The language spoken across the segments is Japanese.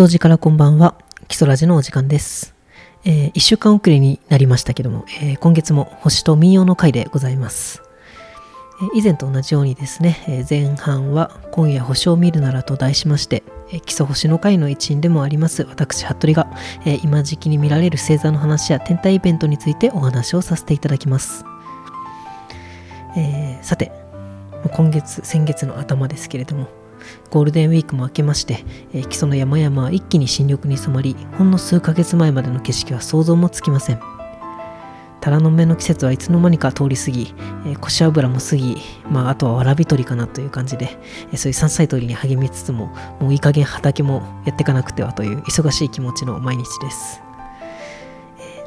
ソジからこんばんは。基礎ラジのお時間です。1週間遅れになりましたけども、今月も星と民謡の回でございます。以前と同じようにですね、前半は今夜星を見るならと題しまして、基礎星の会の一員でもあります私服部が、今時期に見られる星座の話や天体イベントについてお話をさせていただきます。さて、先月の頭ですけれども、ゴールデンウィークも明けまして、基礎の山々は一気に新緑に染まり、ほんの数ヶ月前までの景色は想像もつきません。タラの芽の季節はいつの間にか通り過ぎ、コシアブラも過ぎ、あとはわらび取りかなという感じで、そういう山菜取りに励みつつも、もういい加減畑もやっていかなくてはという忙しい気持ちの毎日です。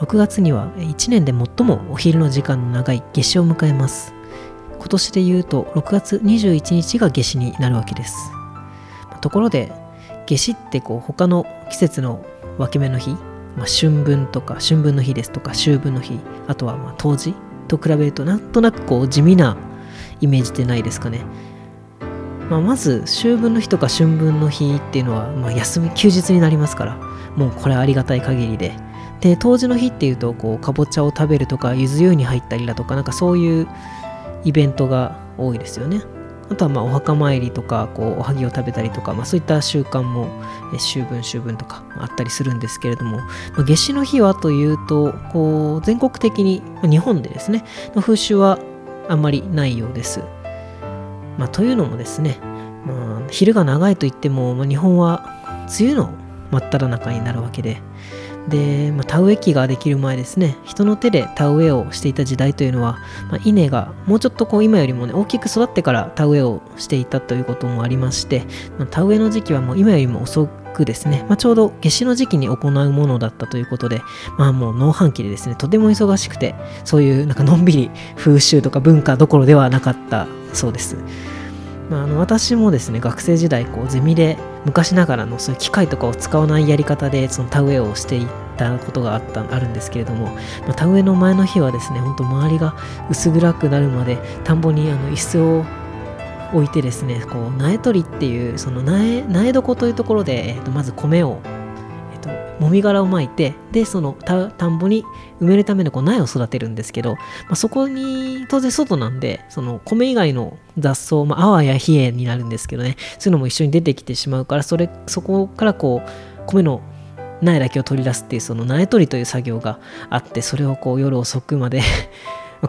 6月には1年で最もお昼の時間の長い夏至を迎えます。今年でいうと6月21日が夏至になるわけです。ところで夏至って他の季節の分け目の日、春分の日ですとか秋分の日、あとは冬至と比べるとなんとなく地味なイメージでないですかね。まず秋分の日とか春分の日っていうのは、休日になりますから、もうこれありがたい限りで、冬至の日っていうとかぼちゃを食べるとかゆず湯に入ったりだとか、なんかそういうイベントが多いですよね。あとはお墓参りとかおはぎを食べたりとか、そういった習慣も秋分とかあったりするんですけれども、夏至の日はというと全国的に日本でですねの風習はあんまりないようです。というのもですね、昼が長いといっても、日本は梅雨の真っ只中になるわけで、田植え機ができる前ですね、人の手で田植えをしていた時代というのは、稲がもうちょっと今よりもね大きく育ってから田植えをしていたということもありまして、田植えの時期はもう今よりも遅くですね、ちょうど夏至の時期に行うものだったということで、もう農繁期でですねとても忙しくて、そういうなんかのんびり風習とか文化どころではなかったそうです。私もですね学生時代ゼミで昔ながらのそういう機械とかを使わないやり方でその田植えをしていたことがあるんですけれども、田植えの前の日はですね本当周りが薄暗くなるまで田んぼに椅子を置いてですね苗取りっていうその苗床というところで、まず米をもみ殻をまいて、でその田んぼに埋めるための苗を育てるんですけど、そこに当然外なんでその米以外の雑草、泡や肥料になるんですけどね、そういうのも一緒に出てきてしまうから、そこから米の苗だけを取り出すっていうその苗取りという作業があって、それを夜遅くまで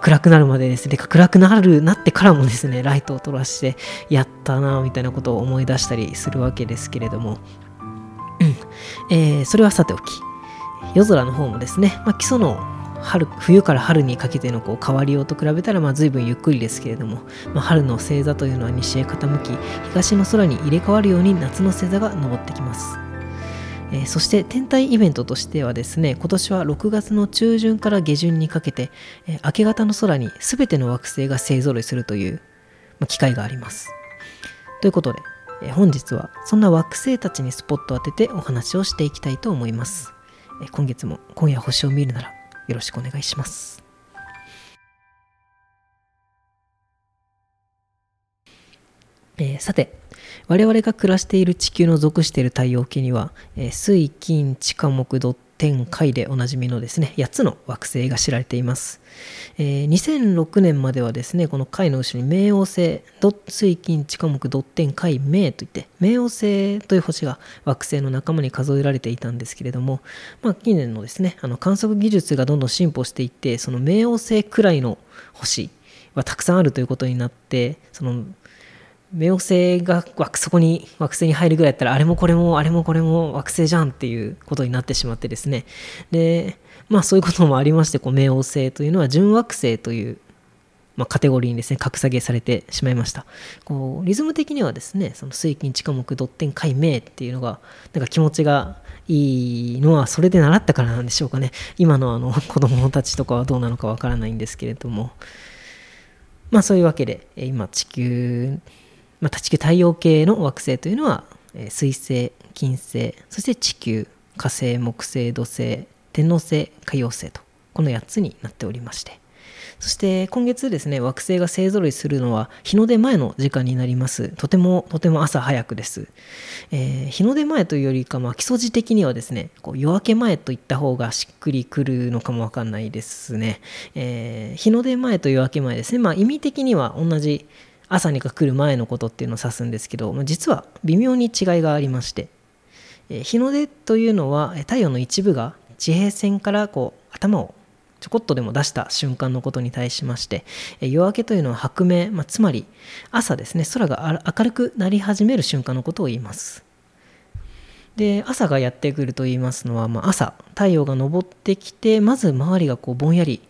暗くなるまでですね、なってからもですねライトを取らしてやったなみたいなことを思い出したりするわけですけれども、それはさておき、夜空の方もですね、基礎の冬から春にかけての変わりようと比べたら随分ゆっくりですけれども、春の星座というのは西へ傾き、東の空に入れ替わるように夏の星座が昇ってきます。そして天体イベントとしてはですね、今年は6月の中旬から下旬にかけて、明け方の空に全ての惑星が勢ぞろいするという、機会があります。ということで本日はそんな惑星たちにスポットを当ててお話をしていきたいと思います。今月も今夜星を見るならよろしくお願いします。さて、我々が暮らしている地球の属している太陽系には、水金地火木土天海でおなじみのですね8つの惑星が知られています。2006年まではですねこの海の後ろに冥王星水金地火木土天海冥といって冥王星という星が惑星の仲間に数えられていたんですけれども、近年のですね観測技術がどんどん進歩していって、その冥王星くらいの星はたくさんあるということになって、その冥王星がそこに惑星に入るぐらいだったらあれもこれも惑星じゃんっていうことになってしまってですね、でそういうこともありまして、冥王星というのは準惑星という、カテゴリーにですね格下げされてしまいました。リズム的にはですねその水金地火木土天海冥っていうのがなんか気持ちがいいのはそれで習ったからなんでしょうかね。今の子供たちとかはどうなのかわからないんですけれども、そういうわけで今地球太陽系の惑星というのは、水星、金星、そして地球、火星、木星、土星、天王星、海王星とこの8つになっておりまして、そして今月ですね、惑星が勢ぞろいするのは日の出前の時間になります。とても朝早くです。日の出前というよりか、基礎時的にはですね、夜明け前といった方がしっくりくるのかもわかんないですね。日の出前と夜明け前ですね、意味的には同じ朝にか来る前のことっていうのを指すんですけど、実は微妙に違いがありまして、日の出というのは太陽の一部が地平線から頭をちょこっとでも出した瞬間のことに対しまして、夜明けというのは白明、つまり朝ですね、空が明るくなり始める瞬間のことを言います。で、朝がやってくると言いますのは、朝太陽が昇ってきて、まず周りがぼんやり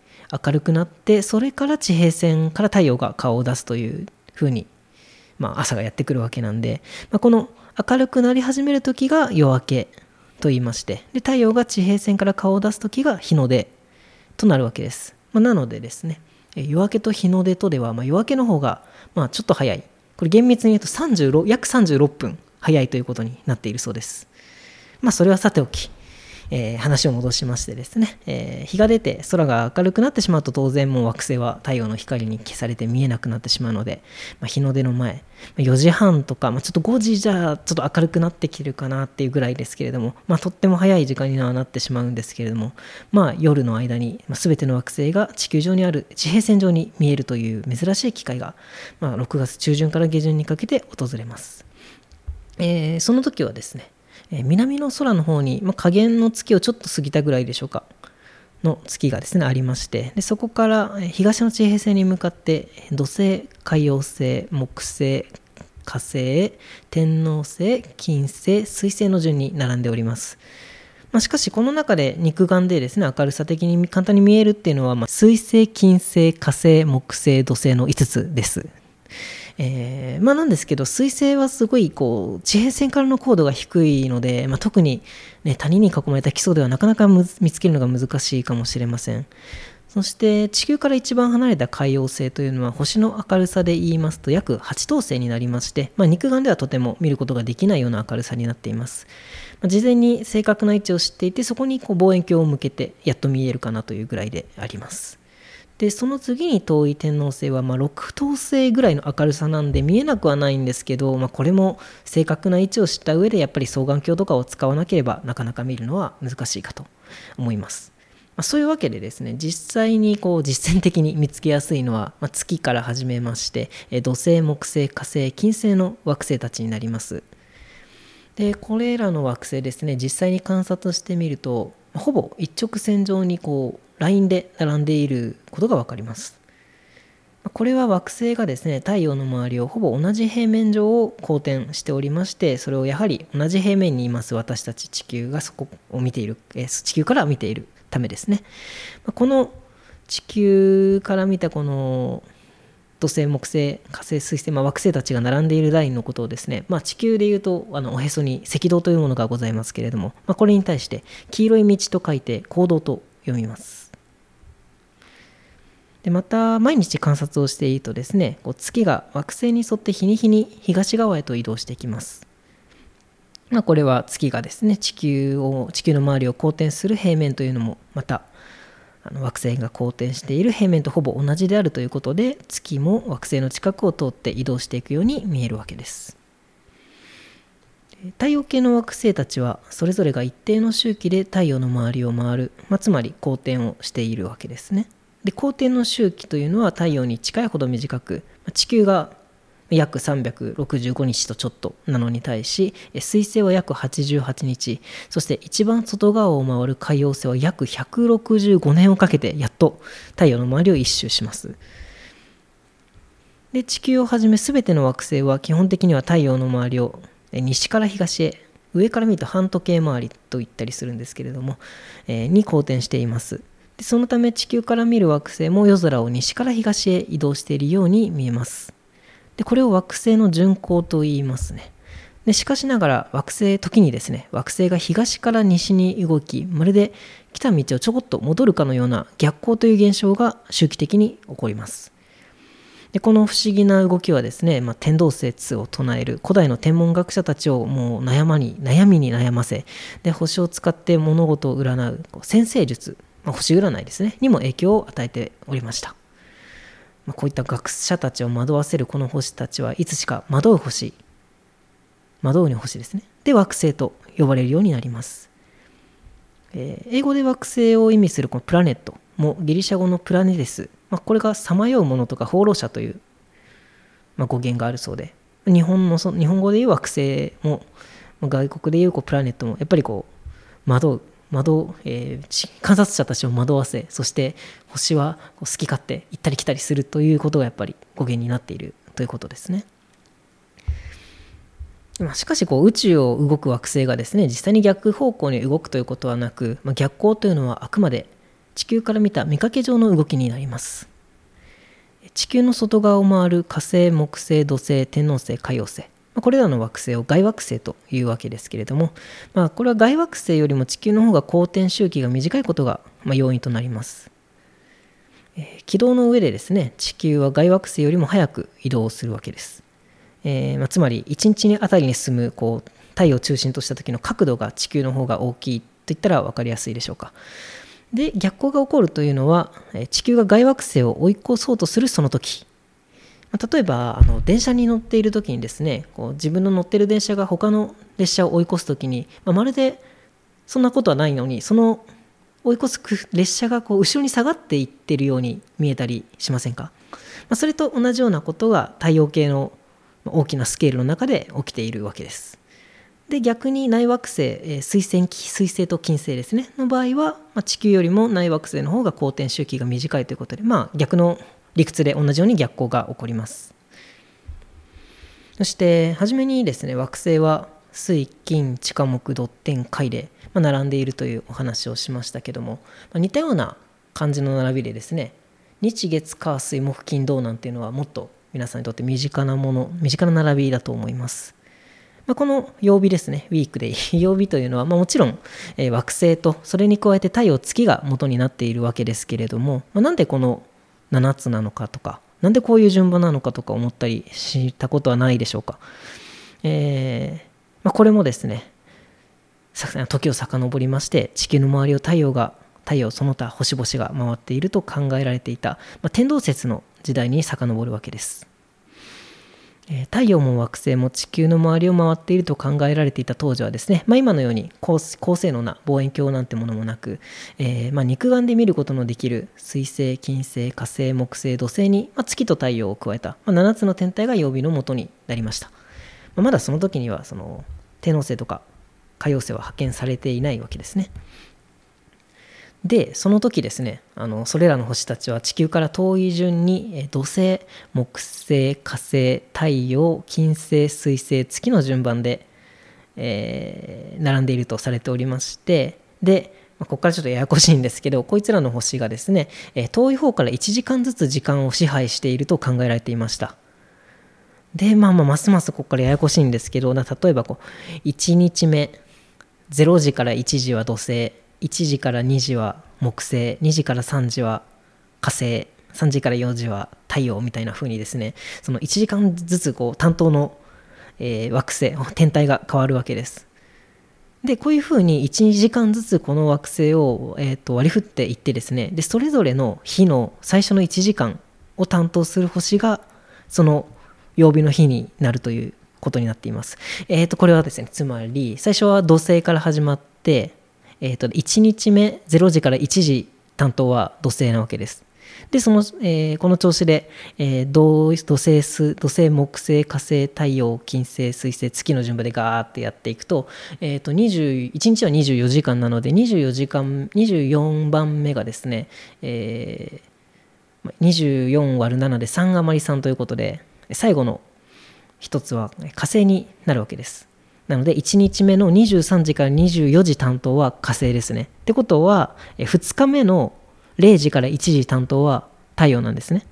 明るくなって、それから地平線から太陽が顔を出すというふうに、朝がやってくるわけなんで、この明るくなり始める時が夜明けと言いまして、で、太陽が地平線から顔を出す時が日の出となるわけです。なのでですね、夜明けと日の出とでは、夜明けの方がちょっと早い、これ厳密に言うと約36分早いということになっているそうです。それはさておき、話を戻しましてですね、日が出て空が明るくなってしまうと、当然惑星は太陽の光に消されて見えなくなってしまうので、日の出の前4時半とか、ちょっと5時じゃちょっと明るくなってきてるかなっていうぐらいですけれども、とっても早い時間にはなってしまうんですけれども、夜の間に全ての惑星が地球上にある地平線上に見えるという珍しい機会が、6月中旬から下旬にかけて訪れます。その時はですね、南の空の方に、下限の月をちょっと過ぎたぐらいでしょうかの月がですねありまして、で、そこから東の地平線に向かって土星、海洋星、木星、火星、天王星、金星、水星の順に並んでおります。しかしこの中で肉眼でですね、明るさ的に簡単に見えるっていうのは、水星、金星、火星、木星、土星の5つです。なんですけど、水星はすごい地平線からの高度が低いので、特に、谷に囲まれた基礎ではなかなか見つけるのが難しいかもしれません。そして地球から一番離れた海洋星というのは、星の明るさで言いますと約8等星になりまして、肉眼ではとても見ることができないような明るさになっています。事前に正確な位置を知っていて、そこに望遠鏡を向けてやっと見えるかなというぐらいであります。で、その次に遠い天王星は6等星ぐらいの明るさなんで見えなくはないんですけど、これも正確な位置を知った上で、やっぱり双眼鏡とかを使わなければなかなか見るのは難しいかと思います。そういうわけでですね、実際に実践的に見つけやすいのは、月から始めまして、土星、木星、火星、金星の惑星たちになります。で、これらの惑星ですね、実際に観察してみると、ほぼ一直線上にラインで並んでいることがわかります。これは惑星がですね、太陽の周りをほぼ同じ平面上を公転しておりまして、それをやはり同じ平面にいます私たち地球がそこを見ている、地球から見ているためですね。この地球から見たこの土星、木星、火星、水星、惑星たちが並んでいるラインのことをですね、地球でいうとおへそに赤道というものがございますけれども、これに対して黄色い道と書いて黄道と読みます。で、また毎日観察をしているとですね、月が惑星に沿って日に日に東側へと移動していきます。これは月がですね、地球の周りを公転する平面というのも、また惑星が公転している平面とほぼ同じであるということで、月も惑星の近くを通って移動していくように見えるわけです。太陽系の惑星たちはそれぞれが一定の周期で太陽の周りを回る、つまり公転をしているわけですね。で、公転の周期というのは太陽に近いほど短く、地球が約365日とちょっとなのに対し、水星は約88日、そして一番外側を回る海洋星は約165年をかけてやっと太陽の周りを一周します。で、地球をはじめ全ての惑星は基本的には太陽の周りを西から東へ、上から見ると半時計回りといったりするんですけれども、に公転しています。そのため地球から見る惑星も夜空を西から東へ移動しているように見えます。で、これを惑星の巡航と言いますね。で、しかしながら時にですね、惑星が東から西に動き、まるで来た道をちょこっと戻るかのような逆行という現象が周期的に起こります。で、この不思議な動きはですね、天動説を唱える古代の天文学者たちをもう悩みに悩ませ、で、星を使って物事を占う占星術、星占いですねにも影響を与えておりました。こういった学者たちを惑わせるこの星たちはいつしか惑うに星ですね。で、惑星と呼ばれるようになります。英語で惑星を意味するこのプラネットもギリシャ語のプラネデス、これがさまようものとか放浪者という、語源があるそうで、日本語でいう惑星も外国でいうプラネットもやっぱりこう観察者たちを惑わせ、そして星は好き勝手行ったり来たりするということがやっぱり語源になっているということですね。しかし宇宙を動く惑星がですね、実際に逆方向に動くということはなく、逆行というのはあくまで地球から見た見かけ上の動きになります。地球の外側を回る火星、木星、土星、天王星、海王星、これらの惑星を外惑星というわけですけれども、これは外惑星よりも地球の方が公転周期が短いことが要因となります。軌道の上でですね、地球は外惑星よりも早く移動するわけです。つまり1日にあたりに進む太陽を中心とした時の角度が地球の方が大きいといったら分かりやすいでしょうか。で、逆行が起こるというのは、地球が外惑星を追い越そうとするその時、例えば電車に乗っている時にですね、自分の乗っている電車が他の列車を追い越す時に、まるでそんなことはないのに、その追い越す列車が後ろに下がっていっているように見えたりしませんか。それと同じようなことが太陽系の大きなスケールの中で起きているわけです。で、逆に内惑星、水星と金星ですねの場合は、地球よりも内惑星の方が公転周期が短いということで、逆の理屈で同じように逆行が起こります。そして初めにですね、惑星は水金地火木土天海で並んでいるというお話をしましたけども、似たような感じの並びでですね、日月火水木金土なんていうのはもっと皆さんにとって身近な並びだと思います。この曜日ですね、ウィークで曜日というのは、もちろん、惑星とそれに加えて太陽月が元になっているわけですけれども、なんでこの7つなのかとか、なんでこういう順番なのかとか思ったりしたことはないでしょうか。これもですね、時を遡りまして、地球の周りを太陽その他星々が回っていると考えられていた、天動説の時代に遡るわけです。太陽も惑星も地球の周りを回っていると考えられていた当時はですね、今のように高性能な望遠鏡なんてものもなく、肉眼で見ることのできる水星、金星、火星、木星、土星に、月と太陽を加えた、7つの天体が曜日の元になりました。まだその時には天王星とか海王星は発見されていないわけですね。で、その時ですね、それらの星たちは地球から遠い順に土星、木星、火星、太陽、金星、水星、月の順番で、並んでいるとされておりまして、で、ここからちょっとややこしいんですけど、こいつらの星がですね、遠い方から1時間ずつ時間を支配していると考えられていました。で、ますますここからややこしいんですけど、例えば1日目0時から1時は土星、1時から2時は木星、2時から3時は火星、3時から4時は太陽みたいな風にですね、その1時間ずつ担当の、惑星、天体が変わるわけです。で、こういう風に1、2時間ずつこの惑星を、割り振っていってですね、で、それぞれの日の最初の1時間を担当する星がその曜日の日になるということになっています。これはですね、つまり最初は土星から始まって、1日目0時から1時担当は土星なわけです。で、この調子で、土星、木星、火星、太陽、金星、水星、月の順番でガーってやっていくと、1日は24時間なので、24番目がですね、24割る7で3余り3ということで、最後の一つは火星になるわけです。なので1日目の23時から24時担当は火星ですね。ってことは2日目の0時から1時担当は太陽なんですね。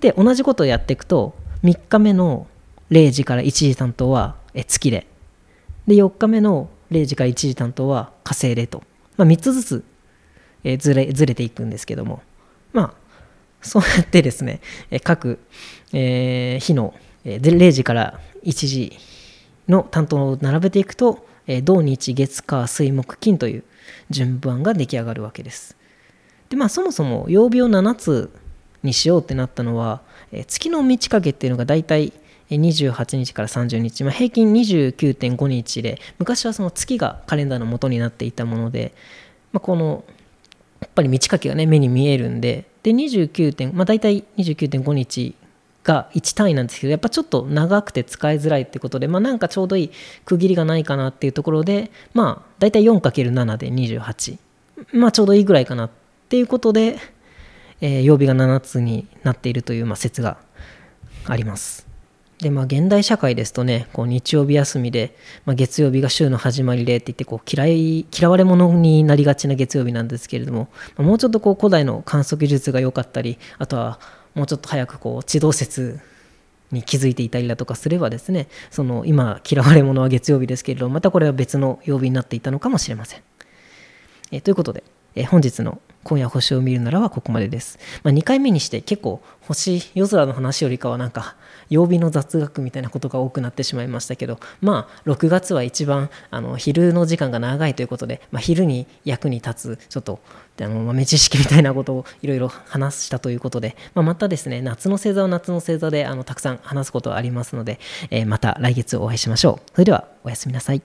で、同じことをやっていくと3日目の0時から1時担当は月で、4日目の0時から1時担当は火星でと、3つずつずれていくんですけども、そうやってですね、各日の0時から1時の担当を並べていくと、土日月火水木金という順番が出来上がるわけです。で、そもそも曜日を7つにしようってなったのは、月の満ち欠けっていうのがだいたい28日から30日、平均 29.5 日で、昔はその月がカレンダーの元になっていたもので、このやっぱり満ち欠けがね目に見えるんで、でだいたい 29.5 日が1単位なんですけど、やっぱちょっと長くて使いづらいってことで、なんかちょうどいい区切りがないかなっていうところで、だいたい 4×7 で28、ちょうどいいぐらいかなっていうことで、曜日が7つになっているという、説があります。で現代社会ですとね、日曜日休みで、月曜日が週の始まりでって言って、嫌われ者になりがちな月曜日なんですけれども、もうちょっと古代の観測技術が良かったり、あとはもうちょっと早く地動説に気づいていたりだとかすればですね、今嫌われ者は月曜日ですけれども、またこれは別の曜日になっていたのかもしれません。ということで、本日の今夜星を見るならはここまでです。2回目にして結構夜空の話よりかは曜日の雑学みたいなことが多くなってしまいましたけど、6月は一番昼の時間が長いということで、昼に役に立つちょっと豆知識みたいなことをいろいろ話したということで、またですね、夏の星座は夏の星座でたくさん話すことはありますので、また来月お会いしましょう。それではおやすみなさい。